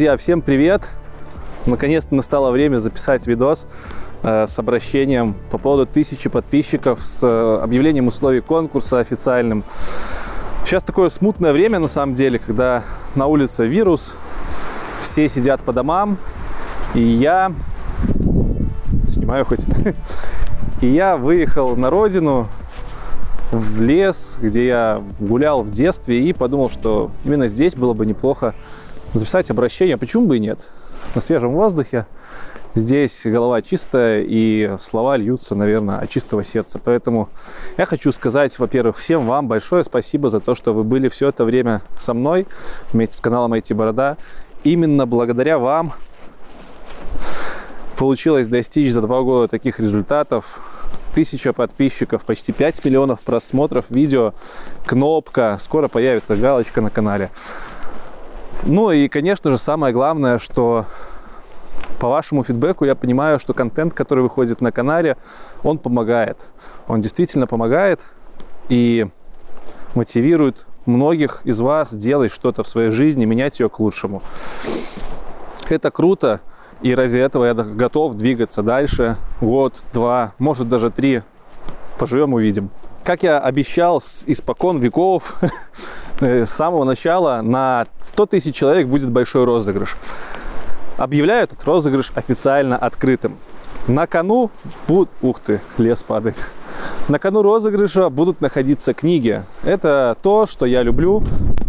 Друзья, всем привет! Наконец-то настало время записать видос с обращением по поводу 1000 подписчиков, с объявлением условий конкурса официальным. Сейчас такое смутное время, на самом деле, когда на улице вирус, все сидят по домам, и я... Снимаю хоть? И я выехал на родину, в лес, где я гулял в детстве, и подумал, что именно здесь было бы неплохо записать обращение. Почему бы и нет? На свежем воздухе. Здесь голова чистая, и слова льются, наверное, от чистого сердца. Поэтому я хочу сказать, во-первых, всем вам большое спасибо за то, что вы были все это время со мной вместе с каналом Айти Борода. Именно благодаря вам получилось достичь за 2 года таких результатов. 1000 подписчиков, почти 5 миллионов просмотров видео, кнопка, скоро появится галочка на канале. Ну и, конечно же, самое главное, что по вашему фидбэку я понимаю, что контент, который выходит на канале, он помогает. Он действительно помогает и мотивирует многих из вас делать что-то в своей жизни, менять ее к лучшему. Это круто. И ради этого я готов двигаться дальше, год, 2, может даже 3. Поживем, увидим. Как я обещал испокон веков, с самого начала на 100 тысяч человек будет большой розыгрыш. Объявляю этот розыгрыш официально открытым. На кону будут... Ух ты, лес падает. На кону розыгрыша будут находиться книги. Это то, что я люблю.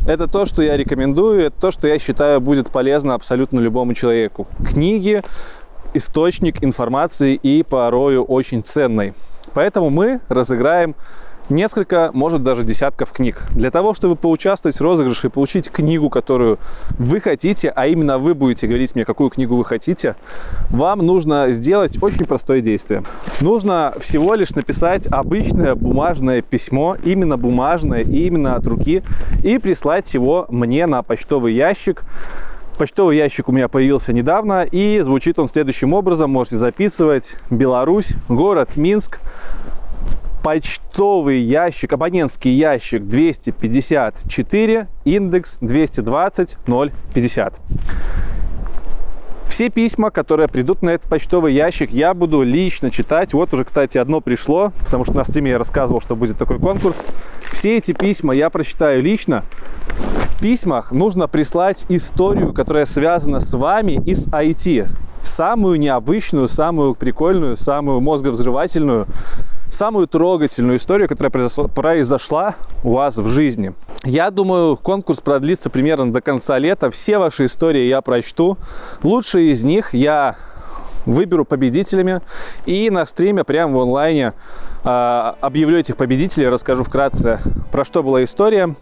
Это то, что я рекомендую, это то, что я считаю будет полезно абсолютно любому человеку. Книги, источник информации и порою очень ценной. Поэтому мы разыграем несколько, может даже десятков книг. Для того, чтобы поучаствовать в розыгрыше и получить книгу, которую вы хотите, а именно вы будете говорить мне, какую книгу вы хотите, вам нужно сделать очень простое действие. Нужно всего лишь написать обычное бумажное письмо, именно бумажное и именно от руки, и прислать его мне на почтовый ящик. Почтовый ящик у меня появился недавно, и звучит он следующим образом, можете записывать. Беларусь, город Минск. Почтовый ящик, абонентский ящик 254, индекс 220 050. Все письма, которые придут на этот почтовый ящик, я буду лично читать. Вот уже, кстати, одно пришло, потому что на стриме я рассказывал, что будет такой конкурс. Все эти письма я прочитаю лично. В письмах нужно прислать историю, которая связана с вами и с IT. Самую необычную, самую прикольную, самую мозговзрывательную, самую трогательную историю, которая произошла у вас в жизни. Я думаю, конкурс продлится примерно до конца лета. Все ваши истории я прочту. Лучшие из них я выберу победителями. И на стриме, прямо в онлайне, объявлю этих победителей, расскажу вкратце, про что была история.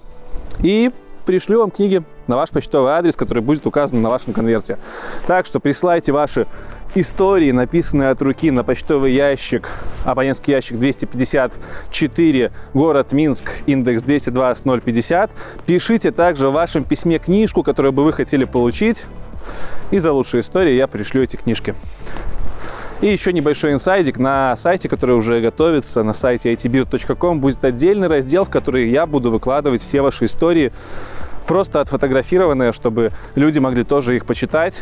И пришлю вам книги на ваш почтовый адрес, который будет указан на вашем конверте. Так что присылайте ваши истории, написанные от руки, на почтовый ящик, абонентский ящик 254, город Минск, индекс 220 050. Пишите также в вашем письме книжку, которую бы вы хотели получить. И за лучшие истории я пришлю эти книжки. И еще небольшой инсайдик. На сайте, который уже готовится, на сайте itbeard.com, будет отдельный раздел, в который я буду выкладывать все ваши истории, просто отфотографированные, чтобы люди могли тоже их почитать.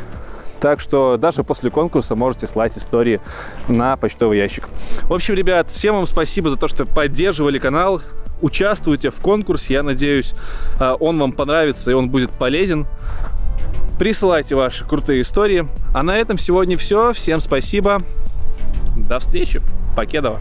Так что даже после конкурса можете слать истории на почтовый ящик. В общем, ребят, всем вам спасибо за то, что поддерживали канал. Участвуйте в конкурсе. Я надеюсь, он вам понравится и он будет полезен. Присылайте ваши крутые истории. А на этом сегодня все. Всем спасибо. До встречи. Покедова.